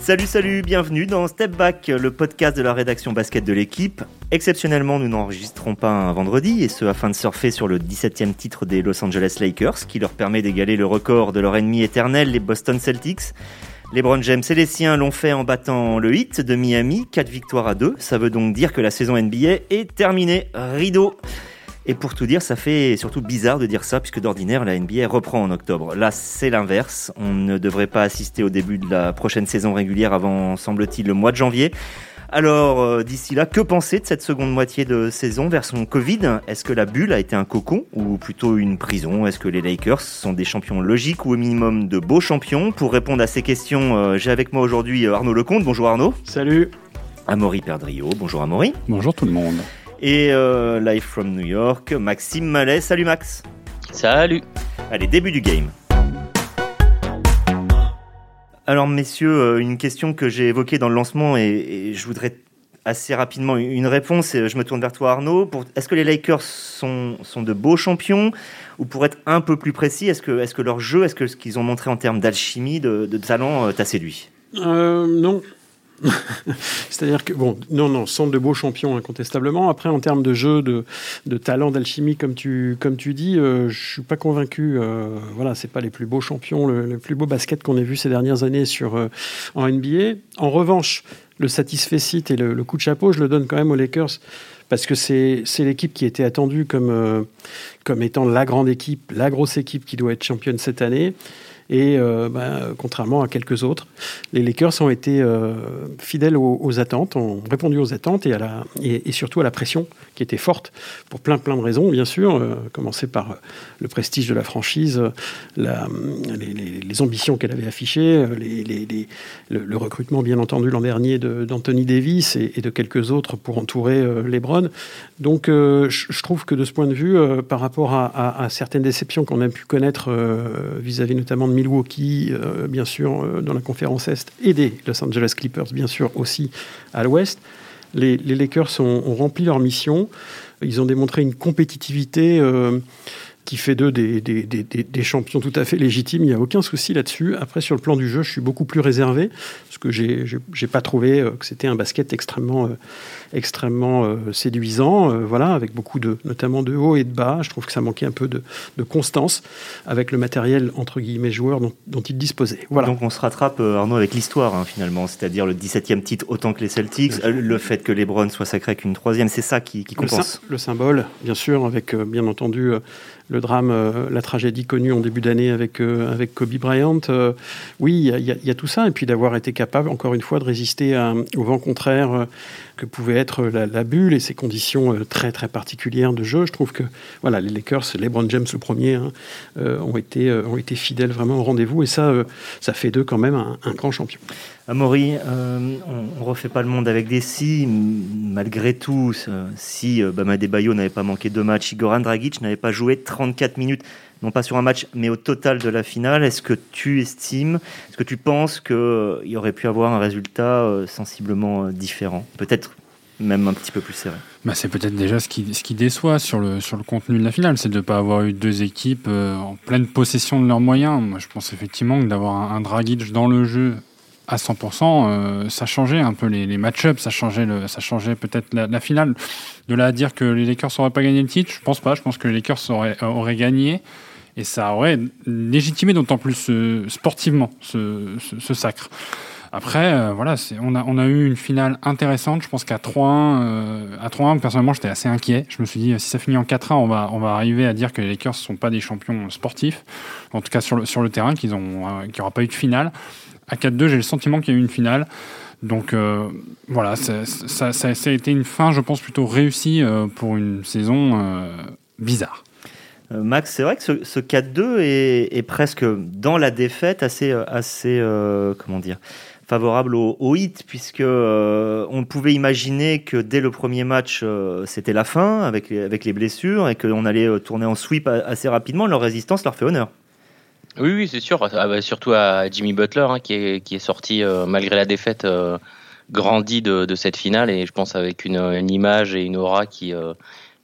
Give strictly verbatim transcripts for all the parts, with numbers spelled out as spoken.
Salut, salut, bienvenue dans Step Back, le podcast de la rédaction basket de l'équipe. Exceptionnellement, nous n'enregistrons pas un vendredi, et ce afin de surfer sur le dix-septième titre des Los Angeles Lakers, qui leur permet d'égaler le record de leur ennemi éternel, les Boston Celtics. LeBron James et les siens l'ont fait en battant le Heat de Miami, quatre victoires à deux. Ça veut donc dire que la saison N B A est terminée. Rideau. Et pour tout dire, ça fait surtout bizarre de dire ça, puisque d'ordinaire, la N B A reprend en octobre. Là, c'est l'inverse. On ne devrait pas assister au début de la prochaine saison régulière avant, semble-t-il, le mois de janvier. Alors, d'ici là, que penser de cette seconde moitié de saison version Covid ? Est-ce que la bulle a été un cocon ou plutôt une prison ? Est-ce que les Lakers sont des champions logiques ou au minimum de beaux champions ? Pour répondre à ces questions, j'ai avec moi aujourd'hui Arnaud Lecomte. Bonjour Arnaud. Salut. Amaury Perdriau. Bonjour Amaury. Bonjour tout le monde. Et euh, live from New York, Maxime Malet. Salut Max. Salut. Allez, début du game. Alors messieurs, une question que j'ai évoquée dans le lancement et, et je voudrais assez rapidement une réponse. Je me tourne vers toi Arnaud. Pour, est-ce que les Lakers sont, sont de beaux champions ? Ou pour être un peu plus précis, est-ce que, est-ce que leur jeu, est-ce que ce qu'ils ont montré en termes d'alchimie, de, de talent, t'a séduit ? euh, Non. C'est-à-dire que, bon, non, non, sont de beaux champions incontestablement. Après, en termes de jeu, de, de talent, d'alchimie, comme tu, comme tu dis, euh, je suis pas convaincu. Euh, voilà, c'est pas les plus beaux champions, le, le plus beau basket qu'on ait vu ces dernières années sur, euh, en N B A. En revanche, le satisfecit et le, le coup de chapeau, je le donne quand même aux Lakers. Parce que c'est, c'est l'équipe qui était attendue comme, euh, comme étant la grande équipe, la grosse équipe qui doit être championne cette année. Et euh, bah, contrairement à quelques autres, les Lakers ont été euh, fidèles aux, aux attentes, ont répondu aux attentes et, à la, et, et surtout à la pression qui était forte pour plein plein de raisons, bien sûr. Euh, commencer par le prestige de la franchise, la, les, les, les ambitions qu'elle avait affichées, les, les, les, le, le recrutement, bien entendu, l'an dernier de, d'Anthony Davis et, et de quelques autres pour entourer euh, LeBron. Donc, euh, je trouve que de ce point de vue, euh, par rapport à, à, à certaines déceptions qu'on a pu connaître euh, vis-à-vis notamment de Milwaukee, euh, bien sûr, euh, dans la conférence Est, et des Los Angeles Clippers, bien sûr, aussi à l'Ouest. Les, les Lakers ont, ont rempli leur mission. Ils ont démontré une compétitivité euh, qui fait d'eux des, des, des, des champions tout à fait légitimes. Il n'y a aucun souci là-dessus. Après, sur le plan du jeu, je suis beaucoup plus réservé, parce que j'ai, j'ai, j'ai pas trouvé euh, que c'était un basket extrêmement, euh, extrêmement euh, séduisant, euh, voilà, avec beaucoup de, notamment de haut et de bas. Je trouve que ça manquait un peu de, de constance avec le matériel, entre guillemets, joueur dont, dont ils disposaient. Voilà. Donc on se rattrape, euh, Arnaud, avec l'histoire, hein, finalement, c'est-à-dire le dix-septième titre autant que les Celtics, euh, le fait que LeBron soit sacré qu'une troisième, c'est ça qui, qui compense. Le, sy- le symbole, bien sûr, avec, euh, bien entendu, euh, le drame, euh, la tragédie connue en début d'année avec, euh, avec Kobe Bryant. Euh, oui, il y, y, y a tout ça. Et puis d'avoir été capable, encore une fois, de résister à, au vent contraire euh, que pouvait être la, la bulle et ses conditions euh, très, très particulières de jeu. Je trouve que voilà, les Lakers, LeBron James le premier, hein, euh, ont, été, euh, ont été fidèles vraiment au rendez-vous. Et ça, euh, ça fait d'eux quand même un, un grand champion. Amaury, euh, on ne refait pas le monde avec des si. Malgré tout, si euh, Bam AdeBayo n'avait pas manqué deux matchs, Goran Dragic n'avait pas joué trente-quatre minutes, non pas sur un match, mais au total de la finale. Est-ce que tu estimes, est-ce que tu penses qu'il euh, y aurait pu avoir un résultat euh, sensiblement euh, différent ? Peut-être même un petit peu plus serré. Bah c'est peut-être déjà ce qui, ce qui déçoit sur le, sur le contenu de la finale, c'est de ne pas avoir eu deux équipes euh, en pleine possession de leurs moyens. Moi, je pense effectivement que d'avoir un, un Dragic dans le jeu à cent pour cent, euh, ça changeait un peu les, les match-ups, ça changeait, le, ça changeait peut-être la, la finale. De là à dire que les Lakers n'auraient pas gagné le titre, je pense pas. Je pense que les Lakers auraient, auraient gagné et ça aurait légitimé d'autant plus euh, sportivement ce, ce, ce sacre. Après, euh, voilà, c'est, on, a, on a eu une finale intéressante. Je pense qu'à trois un, euh, à trois un, personnellement, j'étais assez inquiet. Je me suis dit, si ça finit en quatre un, on va, on va arriver à dire que les Lakers ne sont pas des champions sportifs, en tout cas sur le, sur le terrain, qu'il n'y euh, aura pas eu de finale. À quatre deux, j'ai le sentiment qu'il y a eu une finale. Donc euh, voilà, ça, ça, ça, ça a été une fin, je pense, plutôt réussie euh, pour une saison euh, bizarre. Euh, Max, c'est vrai que ce, ce quatre deux est, est presque, dans la défaite, assez, assez euh, comment dire, favorable au, au hit, puisque euh, on pouvait imaginer que dès le premier match, euh, c'était la fin, avec les, avec les blessures, et qu'on allait euh, tourner en sweep assez rapidement. Leur résistance leur fait honneur. Oui, oui, c'est sûr. Ah, bah, surtout à Jimmy Butler, hein, qui est, qui est sorti, euh, malgré la défaite, euh, grandi de, de cette finale. Et je pense avec une, une image et une aura qui, euh,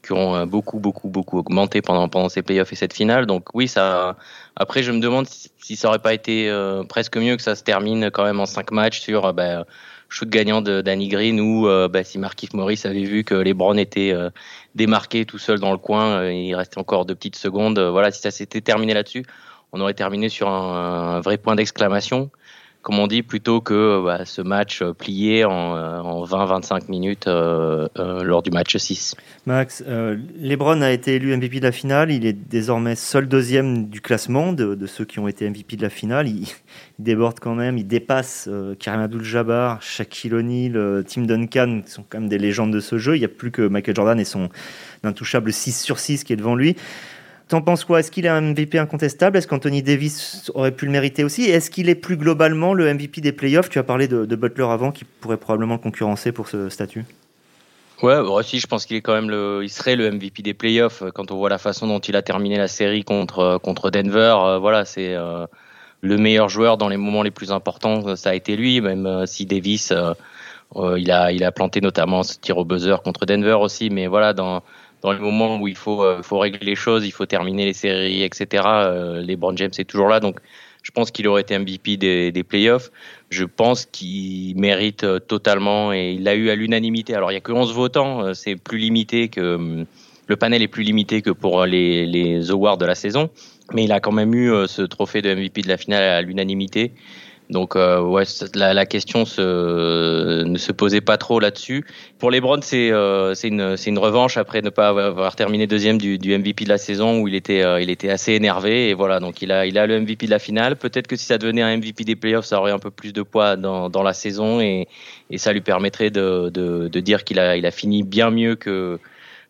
qui ont beaucoup, beaucoup, beaucoup augmenté pendant, pendant ces playoffs et cette finale. Donc oui, ça. Après, je me demande si, si ça aurait pas été euh, presque mieux que ça se termine quand même en cinq matchs sur euh, bah, shoot gagnant de Danny Green ou euh, bah, si Marquise Morris avait vu que LeBron était euh, démarqué tout seul dans le coin, euh, il restait encore deux petites secondes. Euh, voilà, si ça s'était terminé là-dessus, on aurait terminé sur un, un vrai point d'exclamation, comme on dit, plutôt que bah, ce match plié en, en vingt à vingt-cinq minutes euh, euh, lors du match six. Max, euh, LeBron a été élu M V P de la finale. Il est désormais seul deuxième du classement de, de ceux qui ont été M V P de la finale. Il, il déborde quand même, il dépasse euh, Kareem Abdul-Jabbar, Shaquille O'Neal, euh, Tim Duncan, qui sont quand même des légendes de ce jeu. Il n'y a plus que Michael Jordan et son intouchable six sur six qui est devant lui. T'en penses quoi ? Est-ce qu'il est un M V P incontestable ? Est-ce qu'Anthony Davis aurait pu le mériter aussi ? Est-ce qu'il est plus globalement le M V P des playoffs ? Tu as parlé de, de Butler avant, qui pourrait probablement le concurrencer pour ce statut. Ouais, moi aussi, je pense qu'il est quand même le, il serait le M V P des playoffs quand on voit la façon dont il a terminé la série contre contre Denver. Euh, voilà, c'est euh, le meilleur joueur dans les moments les plus importants. Ça a été lui, même euh, si Davis, euh, euh, il a il a planté notamment ce tir au buzzer contre Denver aussi. Mais voilà, dans Dans les moments où il faut, euh, faut régler les choses, il faut terminer les séries, et cetera, euh, LeBron James est toujours là. Donc, je pense qu'il aurait été M V P des, des playoffs. Je pense qu'il mérite euh, totalement et il l'a eu à l'unanimité. Alors, il n'y a que onze votants. Euh, c'est plus limité que. Le panel est plus limité que pour les, les awards de la saison. Mais il a quand même eu euh, ce trophée de M V P de la finale à l'unanimité. Donc, euh, ouais, la, la question se, euh, ne se posait pas trop là-dessus. Pour LeBron, c'est, euh, c'est, une, c'est une revanche après ne pas avoir terminé deuxième du, du M V P de la saison où il était, euh, il était assez énervé. Et voilà, donc il a, il a le M V P de la finale. Peut-être que si ça devenait un M V P des playoffs, ça aurait un peu plus de poids dans, dans la saison et, et ça lui permettrait de, de, de dire qu'il a, il a fini bien mieux que,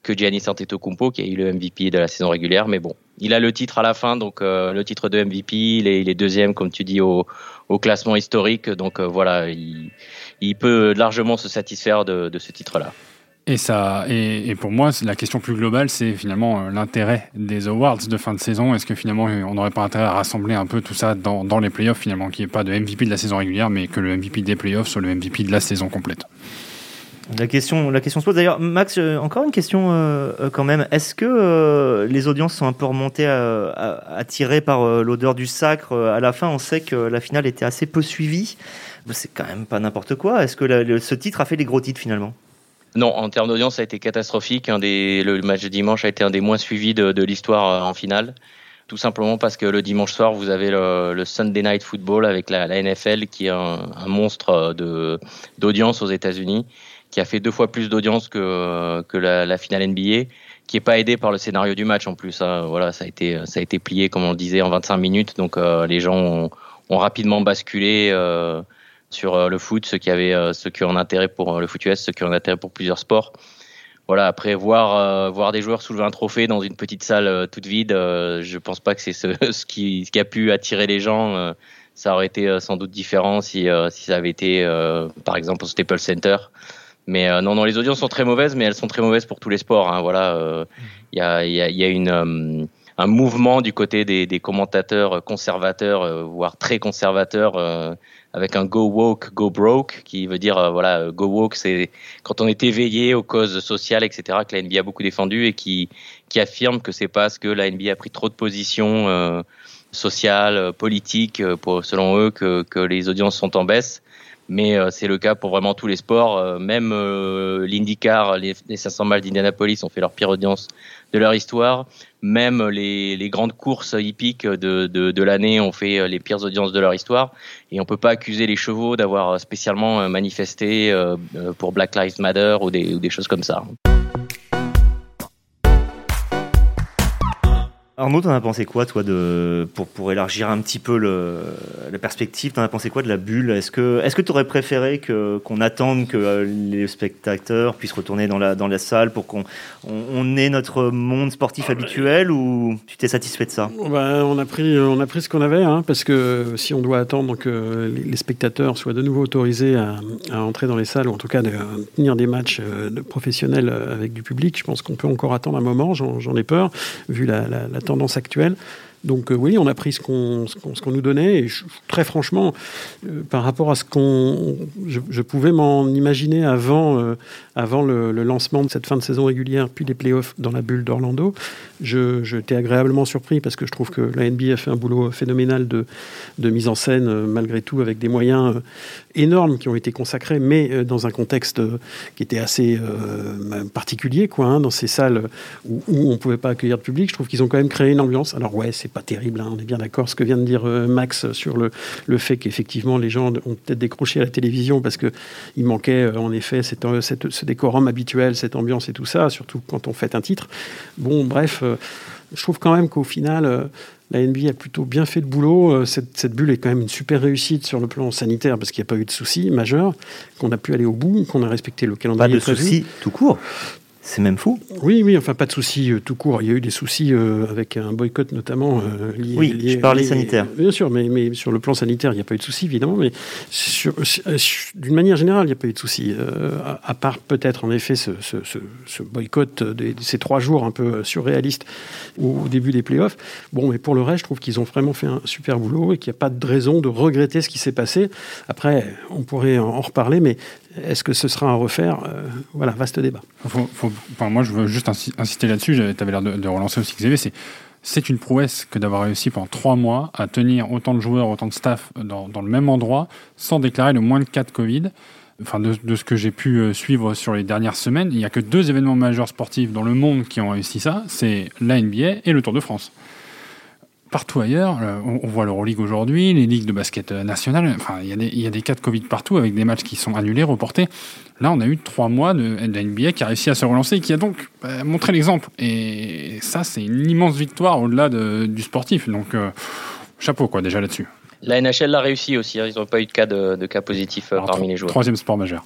que Giannis Antetokounmpo qui a eu le M V P de la saison régulière. Mais bon, il a le titre à la fin, donc euh, le titre de M V P. Il est, il est deuxième, comme tu dis, au. au classement historique, donc euh, voilà, il, il peut largement se satisfaire de, de ce titre-là. Et, ça, et, et pour moi, la question plus globale, c'est finalement euh, l'intérêt des awards de fin de saison. Est-ce que finalement, on n'aurait pas intérêt à rassembler un peu tout ça dans, dans les playoffs, finalement, qu'il n'y ait pas de M V P de la saison régulière, mais que le M V P des playoffs soit le M V P de la saison complète ? La question, la question se pose. D'ailleurs, Max, euh, encore une question euh, euh, quand même. Est-ce que euh, les audiences sont un peu remontées, à, à, attirées par euh, l'odeur du sacre euh, à la fin ? On sait que euh, la finale était assez peu suivie. C'est quand même pas n'importe quoi. Est-ce que la, le, ce titre a fait les gros titres finalement ? Non, en termes d'audience, ça a été catastrophique. Un des, le match de dimanche a été un des moins suivis de, de l'histoire euh, en finale. Tout simplement parce que le dimanche soir, vous avez le, le Sunday Night Football avec la, la N F L qui est un, un monstre de, d'audience aux États-Unis, qui a fait deux fois plus d'audience que que la, la finale N B A, qui est pas aidée par le scénario du match en plus. Hein. Voilà, ça a été ça a été plié comme on le disait en vingt-cinq minutes, donc euh, les gens ont, ont rapidement basculé euh, sur le foot, ceux qui avaient euh, ceux qui ont un intérêt pour le foot U S, ceux qui ont un intérêt pour plusieurs sports. Voilà, après voir euh, voir des joueurs soulever un trophée dans une petite salle euh, toute vide, euh, je pense pas que c'est ce, ce qui ce qui a pu attirer les gens. Euh, ça aurait été euh, sans doute différent si euh, si ça avait été euh, par exemple au Staples Center. Mais euh, non, non, les audiences sont très mauvaises, mais elles sont très mauvaises pour tous les sports. Hein, voilà, euh, y a, y a, y a une, euh, un mouvement du côté des, des commentateurs conservateurs, euh, voire très conservateurs, euh, avec un go woke, go broke, qui veut dire euh, voilà, go woke, c'est quand on est éveillé aux causes sociales, et cetera, que la N B A a beaucoup défendu et qui, qui affirme que c'est parce que la N B A a pris trop de positions euh, sociales, politiques, pour, selon eux, que, que les audiences sont en baisse. Mais euh, c'est le cas pour vraiment tous les sports. Euh, même euh, l'IndyCar, les, les cinq cents miles d'Indianapolis ont fait leur pire audience de leur histoire. Même les, les grandes courses hippiques de, de, de l'année ont fait les pires audiences de leur histoire. Et on peut pas accuser les chevaux d'avoir spécialement manifesté euh, pour Black Lives Matter ou des, ou des choses comme ça. Arnaud, t'en as pensé quoi, toi, de pour pour élargir un petit peu le la perspective, t'en as pensé quoi de la bulle ? Est-ce que est-ce que t'aurais préféré que qu'on attende que les spectateurs puissent retourner dans la dans la salle pour qu'on on, on ait notre monde sportif ah, habituel, ou tu t'es satisfait de ça ? Bah, on a pris on a pris ce qu'on avait, hein, parce que si on doit attendre que les spectateurs soient de nouveau autorisés à, à entrer dans les salles, ou en tout cas de tenir des matchs de professionnels avec du public, je pense qu'on peut encore attendre un moment. J'en, j'en ai peur vu la, la, la tendance actuelle. Donc euh, oui, on a pris ce qu'on, ce qu'on, ce qu'on nous donnait. Et je, très franchement, euh, par rapport à ce qu'on... Je, je pouvais m'en imaginer avant, euh, avant le, le lancement de cette fin de saison régulière, puis les playoffs dans la bulle d'Orlando. Je, je t'ai agréablement surpris parce que je trouve que la N B A a fait un boulot phénoménal de, de mise en scène, euh, malgré tout, avec des moyens euh, énormes qui ont été consacrés, mais euh, dans un contexte euh, qui était assez euh, particulier, quoi, hein, dans ces salles où, où on ne pouvait pas accueillir de public. Je trouve qu'ils ont quand même créé une ambiance. Alors ouais, c'est pas terrible, hein, on est bien d'accord, ce que vient de dire euh, Max sur le, le fait qu'effectivement les gens ont peut-être décroché à la télévision parce qu'il manquait euh, en effet cette, euh, cette, ce décorum habituel, cette ambiance et tout ça, surtout quand on fête un titre. Bon, bref, euh, je trouve quand même qu'au final... Euh, la N B A a plutôt bien fait le boulot. Cette, cette bulle est quand même une super réussite sur le plan sanitaire parce qu'il n'y a pas eu de soucis majeurs, qu'on a pu aller au bout, qu'on a respecté le calendrier prévu. Pas de soucis tout court. C'est même fou. Oui, oui, enfin, pas de soucis euh, tout court. Il y a eu des soucis euh, avec un boycott, notamment... Euh, lié, oui, lié, je parlais lié, sanitaire. Bien sûr, mais, mais sur le plan sanitaire, il n'y a pas eu de soucis, évidemment. Mais sur, sur, d'une manière générale, il n'y a pas eu de soucis. Euh, à, à part, peut-être, en effet, ce, ce, ce, ce boycott de ces trois jours un peu surréalistes au, au début des playoffs. Bon, mais pour le reste, je trouve qu'ils ont vraiment fait un super boulot et qu'il n'y a pas de raison de regretter ce qui s'est passé. Après, on pourrait en, en reparler, mais... Est-ce que ce sera à refaire ? euh, Voilà, vaste débat. Faut, faut, enfin, moi, je veux juste insister là-dessus. Tu avais l'air de, de relancer aussi Xavier. C'est, c'est une prouesse que d'avoir réussi pendant trois mois à tenir autant de joueurs, autant de staff dans, dans le même endroit sans déclarer le moins de cas de Covid. Enfin, de, de ce que j'ai pu suivre sur les dernières semaines, il n'y a que deux événements majeurs sportifs dans le monde qui ont réussi ça. C'est la N B A et le Tour de France. Partout ailleurs, on voit l'Euroleague aujourd'hui, les ligues de basket nationales, enfin, il y, y a des cas de Covid partout avec des matchs qui sont annulés, reportés. Là, on a eu trois mois de, de N B A qui a réussi à se relancer et qui a donc bah, montré l'exemple. Et ça, c'est une immense victoire au-delà de, du sportif. Donc, euh, chapeau, quoi, déjà là-dessus. La N H L l'a réussi aussi. Ils n'ont pas eu de cas, de, de cas positifs Alors, parmi tro- les joueurs. Troisième sport majeur.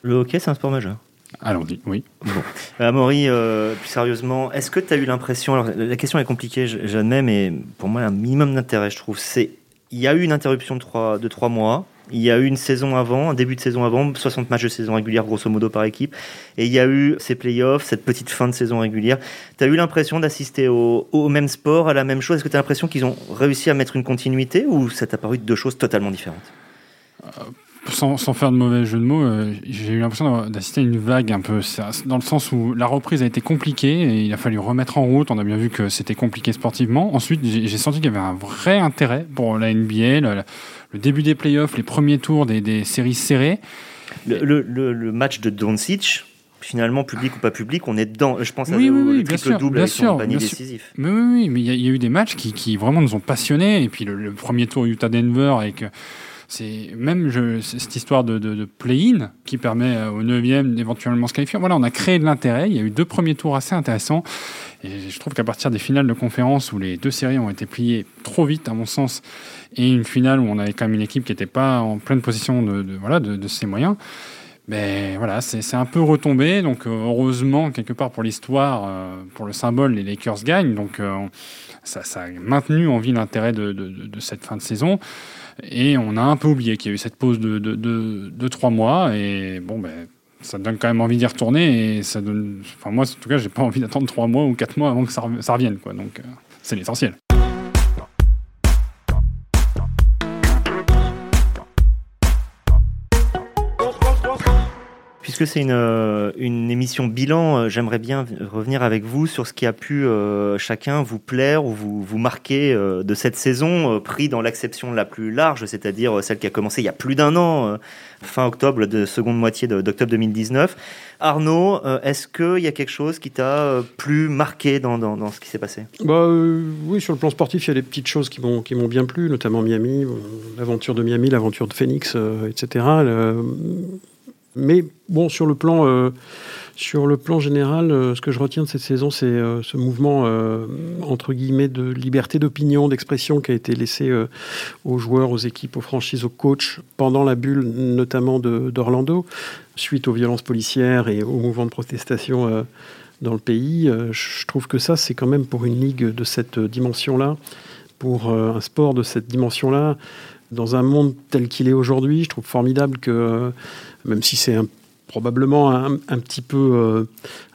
Le hockey, c'est un sport majeur. Allons-y, oui. Bon. Amaury, euh, plus sérieusement, est-ce que tu as eu l'impression... Alors, la question est compliquée, j'admets, mais pour moi, un minimum d'intérêt, je trouve. C'est, il y a eu une interruption de trois, de trois mois, il y a eu une saison avant, un début de saison avant, soixante matchs de saison régulière, grosso modo, par équipe, et il y a eu ces playoffs, cette petite fin de saison régulière. Tu as eu l'impression d'assister au, au même sport, à la même chose. Est-ce que tu as l'impression qu'ils ont réussi à mettre une continuité, ou ça t'a paru deux choses totalement différentes ? euh... Sans, sans faire de mauvais jeu de mots, euh, j'ai eu l'impression d'assister à une vague un peu, dans le sens où la reprise a été compliquée et il a fallu remettre en route. On a bien vu que c'était compliqué sportivement. Ensuite, j'ai, j'ai senti qu'il y avait un vrai intérêt pour la N B A, le, le début des playoffs, les premiers tours des, des séries serrées. Le, le, le, le match de Doncic, finalement, public ou pas public, on est dedans. Je pense à oui, le, oui, le triple-double avec son panier décisif. Mais oui, oui, mais il y, y a eu des matchs qui, qui vraiment nous ont passionnés. Et puis le, le premier tour Utah-Denver avec... C'est même je, c'est cette histoire de, de, de play-in qui permet au neuvième d'éventuellement se qualifier. Voilà, on a créé de l'intérêt. Il y a eu deux premiers tours assez intéressants. Et je trouve qu'à partir des finales de conférence où les deux séries ont été pliées trop vite, à mon sens, et une finale où on avait quand même une équipe qui n'était pas en pleine possession de, de, voilà, de, de ses moyens, mais voilà, c'est, c'est un peu retombé. Donc heureusement, quelque part pour l'histoire, pour le symbole, les Lakers gagnent. Donc ça, ça a maintenu en vie l'intérêt de, de, de, de cette fin de saison. Et on a un peu oublié qu'il y a eu cette pause de, de, de, de trois mois. Et bon, ben, ça donne quand même envie d'y retourner. Et ça donne, enfin, moi, en tout cas, j'ai pas envie d'attendre trois mois ou quatre mois avant que ça, ça revienne, quoi. Donc, euh, c'est l'essentiel. Puisque c'est une, une émission bilan, j'aimerais bien revenir avec vous sur ce qui a pu euh, chacun vous plaire ou vous, vous marquer euh, de cette saison, euh, pris dans l'acception la plus large, c'est-à-dire celle qui a commencé il y a plus d'un an, euh, fin octobre, de seconde moitié de, d'octobre deux mille dix-neuf. Arnaud, euh, est-ce qu'il y a quelque chose qui t'a euh, plus marqué dans, dans, dans ce qui s'est passé ? Bah, euh, oui, sur le plan sportif, il y a des petites choses qui m'ont, qui m'ont bien plu, notamment Miami, l'aventure de Miami, l'aventure de Phoenix, euh, et cetera. Le... Mais bon, sur le plan, euh, sur le plan général, euh, ce que je retiens de cette saison, c'est euh, ce mouvement, euh, entre guillemets, de liberté d'opinion, d'expression qui a été laissé euh, aux joueurs, aux équipes, aux franchises, aux coachs, pendant la bulle notamment de, d'Orlando, suite aux violences policières et aux mouvements de protestation euh, dans le pays. Euh, je trouve que ça, c'est quand même pour une ligue de cette dimension-là, pour euh, un sport de cette dimension-là, dans un monde tel qu'il est aujourd'hui, je trouve formidable que, même si c'est un probablement un, un petit peu, euh,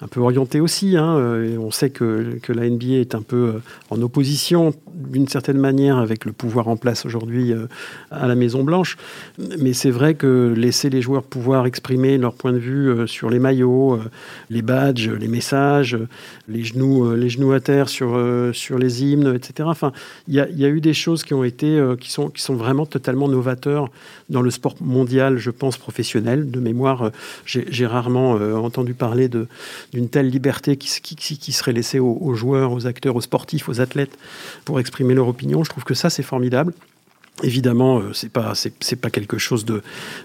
un peu orienté aussi. Hein. Et on sait que, que la N B A est un peu en opposition, d'une certaine manière, avec le pouvoir en place aujourd'hui euh, à la Maison-Blanche. Mais c'est vrai que laisser les joueurs pouvoir exprimer leur point de vue euh, sur les maillots, euh, les badges, les messages, euh, les genoux, euh, les genoux à terre sur, euh, sur les hymnes, et cetera. Enfin, il y a, y a eu des choses qui ont été, euh, qui sont, qui sont vraiment totalement novateurs dans le sport mondial, je pense, professionnel. De mémoire, euh, j'ai, j'ai rarement euh, entendu parler de, d'une telle liberté qui, qui, qui serait laissée aux, aux joueurs, aux acteurs, aux sportifs, aux athlètes pour exprimer leur opinion. Je trouve que ça, c'est formidable. Évidemment, c'est pas c'est, c'est pas quelque chose de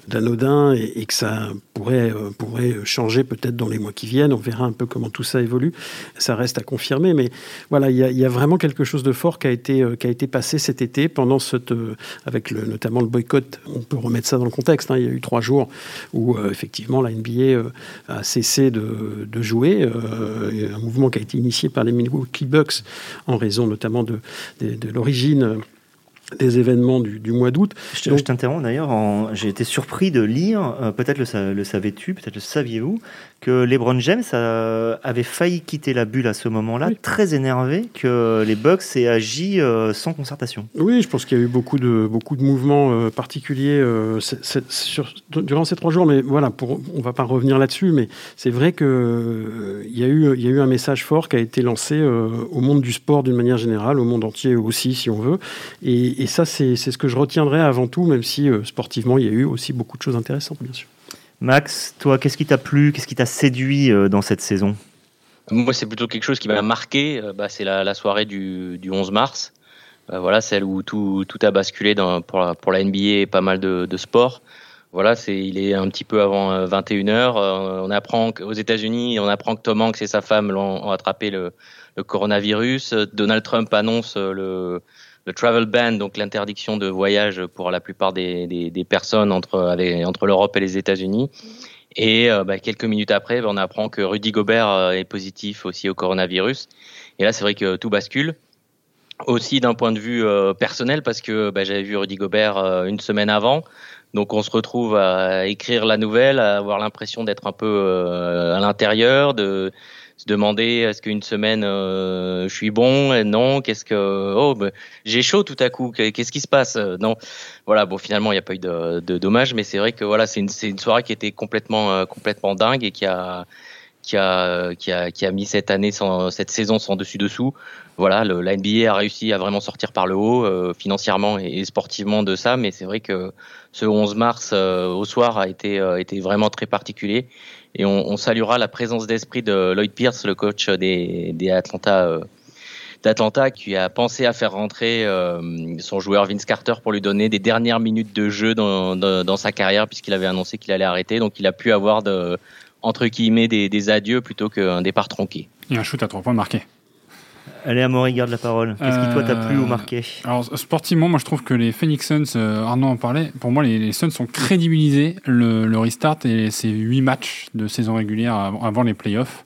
d'anodin et, et que ça pourrait euh, pourrait changer peut-être dans les mois qui viennent. On verra un peu comment tout ça évolue. Ça reste à confirmer, mais voilà, il y a, y a vraiment quelque chose de fort qui a été euh, qui a été passé cet été pendant cette euh, avec le, notamment le boycott. On peut remettre ça dans le contexte. Hein. Il y a eu trois jours où euh, effectivement la N B A euh, a cessé de de jouer. Euh, un mouvement qui a été initié par les Milwaukee Bucks en raison notamment de de, de l'origine. Euh, des événements du, du mois d'août. Je, Donc, je t'interromps d'ailleurs, en, j'ai été surpris de lire, euh, peut-être le, le savais-tu, peut-être le saviez-vous, que LeBron James a, avait failli quitter la bulle à ce moment-là, oui. Très énervé que les Bucks aient agi euh, sans concertation. Oui, je pense qu'il y a eu beaucoup de, beaucoup de mouvements euh, particuliers euh, c'est, c'est, sur, durant ces trois jours, mais voilà, pour, on ne va pas revenir là-dessus, mais c'est vrai qu'il euh, y, y a eu un message fort qui a été lancé euh, au monde du sport d'une manière générale, au monde entier aussi, si on veut, et Et ça, c'est, c'est ce que je retiendrai avant tout, même si euh, sportivement, il y a eu aussi beaucoup de choses intéressantes, bien sûr. Max, toi, qu'est-ce qui t'a plu, qu'est-ce qui t'a séduit euh, dans cette saison ? Moi, c'est plutôt quelque chose qui m'a marqué. Euh, bah, c'est la, la soirée du, du onze mars, euh, voilà, celle où tout, tout a basculé dans, pour, la, pour la N B A et pas mal de, de sports. Voilà, c'est, il est un petit peu avant euh, vingt et une heures. Euh, on apprend aux États-Unis, on apprend que Tom Hanks et sa femme l'ont, ont attrapé le, le coronavirus. Donald Trump annonce le... le travel ban, donc l'interdiction de voyage pour la plupart des, des, des personnes entre, avec, entre l'Europe et les États-Unis. Et euh, bah, quelques minutes après, bah, on apprend que Rudy Gobert est positif aussi au coronavirus. Et là, c'est vrai que tout bascule. Aussi d'un point de vue euh, personnel, parce que bah, j'avais vu Rudy Gobert euh, une semaine avant. Donc, on se retrouve à écrire la nouvelle, à avoir l'impression d'être un peu euh, à l'intérieur, de... se demander est-ce qu'une semaine euh, je suis bon, non, qu'est-ce que oh bah, j'ai chaud tout à coup, qu'est-ce qui se passe, non, voilà, bon, finalement il n'y a pas eu de, de dommages, mais c'est vrai que voilà, c'est une c'est une soirée qui était complètement euh, complètement dingue et qui a qui a qui a qui a mis cette année sans, cette saison sans dessus dessous. Voilà, le, la N B A a réussi à vraiment sortir par le haut euh, financièrement et, et sportivement de ça, mais c'est vrai que ce onze mars euh, au soir a été euh, était vraiment très particulier. Et on, on saluera la présence d'esprit de Lloyd Pierce, le coach des, des Atlanta, euh, d'Atlanta, qui a pensé à faire rentrer euh, son joueur Vince Carter pour lui donner des dernières minutes de jeu dans, dans, dans sa carrière, puisqu'il avait annoncé qu'il allait arrêter. Donc il a pu avoir, de, entre guillemets, des, des adieux plutôt qu'un départ tronqué. Et un shoot à trois points marqué. Allez, Amaury, garde la parole. Qu'est-ce qui, toi, t'a plu ou marqué ? Alors, sportivement, moi, je trouve que les Phoenix Suns, euh, Arnaud en parlait, pour moi, les, les Suns ont crédibilisé le, le restart et ces huit matchs de saison régulière avant, avant les playoffs,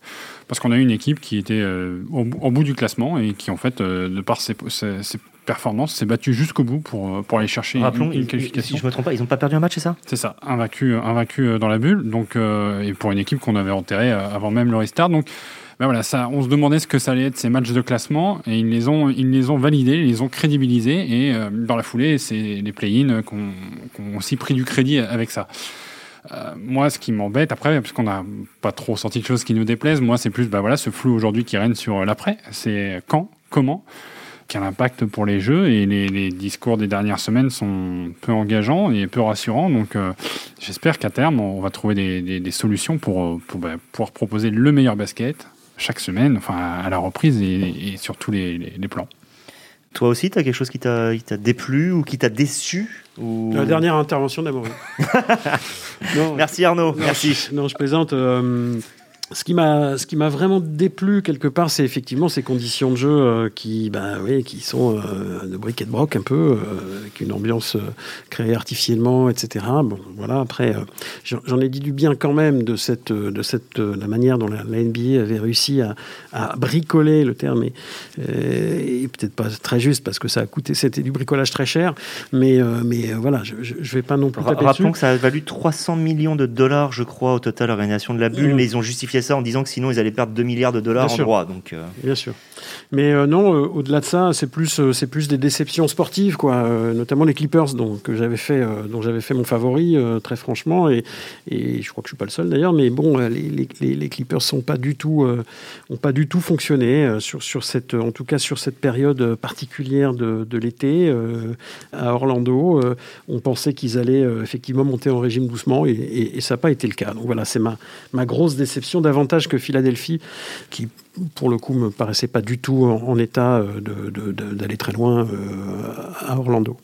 parce qu'on a eu une équipe qui était euh, au, au bout du classement et qui, en fait, euh, de par ses, ses, ses performance s'est battu jusqu'au bout pour, pour aller chercher Rappelons, une, une qualification. Si je me trompe pas, ils n'ont pas perdu un match, c'est ça ? C'est ça, invaincu, invaincu dans la bulle, donc, euh, et pour une équipe qu'on avait enterrée avant même le restart. Donc ben voilà, ça, on se demandait ce que ça allait être ces matchs de classement, et ils les ont, ils les ont validés, ils les ont crédibilisés, et euh, dans la foulée, c'est les play-in qu'on, qu'on s'y pris du crédit avec ça. Euh, moi, ce qui m'embête après, parce qu'on n'a pas trop senti de choses qui nous déplaisent, moi, c'est plus ben voilà, ce flou aujourd'hui qui règne sur l'après. C'est quand, comment ? Quel impact pour les jeux, et les, les discours des dernières semaines sont peu engageants et peu rassurants, donc euh, j'espère qu'à terme on va trouver des, des, des solutions pour, pour bah, pouvoir proposer le meilleur basket chaque semaine, enfin à la reprise et, et sur tous les, les, les plans. Toi aussi, tu as quelque chose qui t'a, qui t'a déplu ou qui t'a déçu ou... La dernière intervention d'Amaury. Merci Arnaud. Non, merci. Je, non, je plaisante. Euh, Ce qui m'a, ce qui m'a vraiment déplu quelque part, c'est effectivement ces conditions de jeu euh, qui, bah, oui, qui sont euh, de bric et de broc un peu, euh, avec une ambiance euh, créée artificiellement, et cetera. Bon, voilà. Après, euh, j'en, j'en ai dit du bien quand même de cette, de cette, de la manière dont la, la N B A avait réussi à, à bricoler, le terme est, euh, est peut-être pas très juste parce que ça a coûté, c'était du bricolage très cher, mais, euh, mais euh, voilà, je, je, je vais pas non plus. Rappelons dessus. Que ça a valu trois cents millions de dollars, je crois, au total, l'organisation de la bulle, mmh. mais ils ont justifié ça en disant que sinon ils allaient perdre deux milliards de dollars bien en droits. Donc, euh... bien sûr. Mais euh, non, euh, au-delà de ça, c'est plus, euh, c'est plus des déceptions sportives, quoi. Euh, notamment les Clippers, donc, que j'avais fait, euh, dont j'avais fait mon favori, euh, très franchement. Et, et je crois que je ne suis pas le seul d'ailleurs, mais bon, les, les, les, les Clippers n'ont pas, euh, pas du tout fonctionné, euh, sur, sur cette, en tout cas sur cette période particulière de, de l'été euh, à Orlando. Euh, on pensait qu'ils allaient euh, effectivement monter en régime doucement et, et, et ça n'a pas été le cas. Donc voilà, c'est ma, ma grosse déception, davantage que Philadelphie, qui pour le coup me paraissait pas du tout en, en état de, de, de, d'aller très loin euh, à Orlando.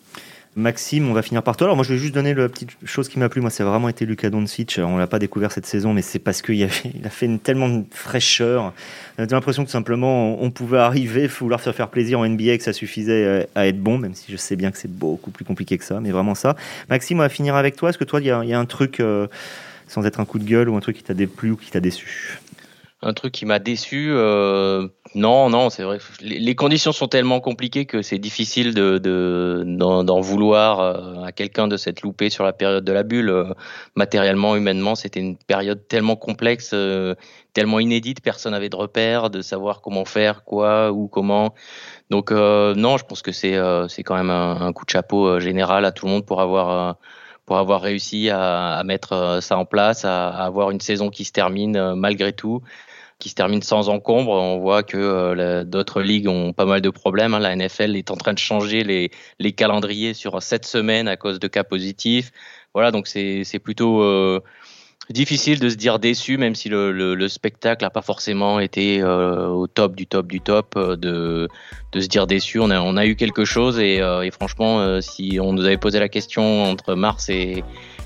Maxime, on va finir par toi. Alors moi je vais juste donner la petite chose qui m'a plu, moi ça a vraiment été Luka Doncic. On l'a pas découvert cette saison, mais c'est parce qu'il avait, il a fait une, tellement de fraîcheur. On a l'impression que simplement on pouvait arriver, vouloir faire faire plaisir en N B A, que ça suffisait à être bon, même si je sais bien que c'est beaucoup plus compliqué que ça, mais vraiment ça. Maxime, on va finir avec toi. Est-ce que toi il y, y a un truc euh, sans être un coup de gueule ou un truc qui t'a déplu ou qui t'a déçu? Un truc qui m'a déçu, euh, non, non, c'est vrai. Les conditions sont tellement compliquées que c'est difficile de, de, d'en, d'en vouloir à quelqu'un de s'être loupé sur la période de la bulle. Matériellement, humainement, c'était une période tellement complexe, euh, tellement inédite. Personne n'avait de repères, de savoir comment faire, quoi, ou comment. Donc euh, non, je pense que c'est, euh, c'est quand même un, un coup de chapeau euh, général à tout le monde pour avoir... Euh, pour avoir réussi à, à mettre ça en place, à, à avoir une saison qui se termine malgré tout, qui se termine sans encombre. On voit que euh, la, d'autres ligues ont pas mal de problèmes, hein. La N F L est en train de changer les, les calendriers sur sept semaines à cause de cas positifs. Voilà, donc c'est, c'est plutôt euh, difficile de se dire déçu, même si le, le, le spectacle n'a pas forcément été euh, au top du top du top, euh, de, de se dire déçu. On a, on a eu quelque chose et, euh, et franchement, euh, si on nous avait posé la question entre mars et,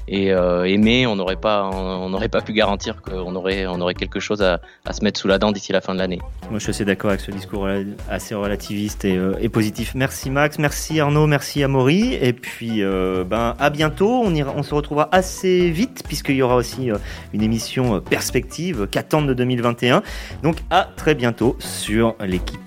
et, euh, et mai, on n'aurait pas, on, on n'aurait pas pu garantir qu'on aurait, on aurait quelque chose à, à se mettre sous la dent d'ici la fin de l'année. Moi, je suis assez d'accord avec ce discours assez relativiste et, euh, et positif. Merci Max, merci Arnaud, merci Amaury. Et puis, euh, ben, à bientôt. On, ira, on se retrouvera assez vite puisqu'il y aura aussi... Euh, une émission perspective qu'attendent de deux mille vingt et un. Donc à très bientôt sur l'équipe.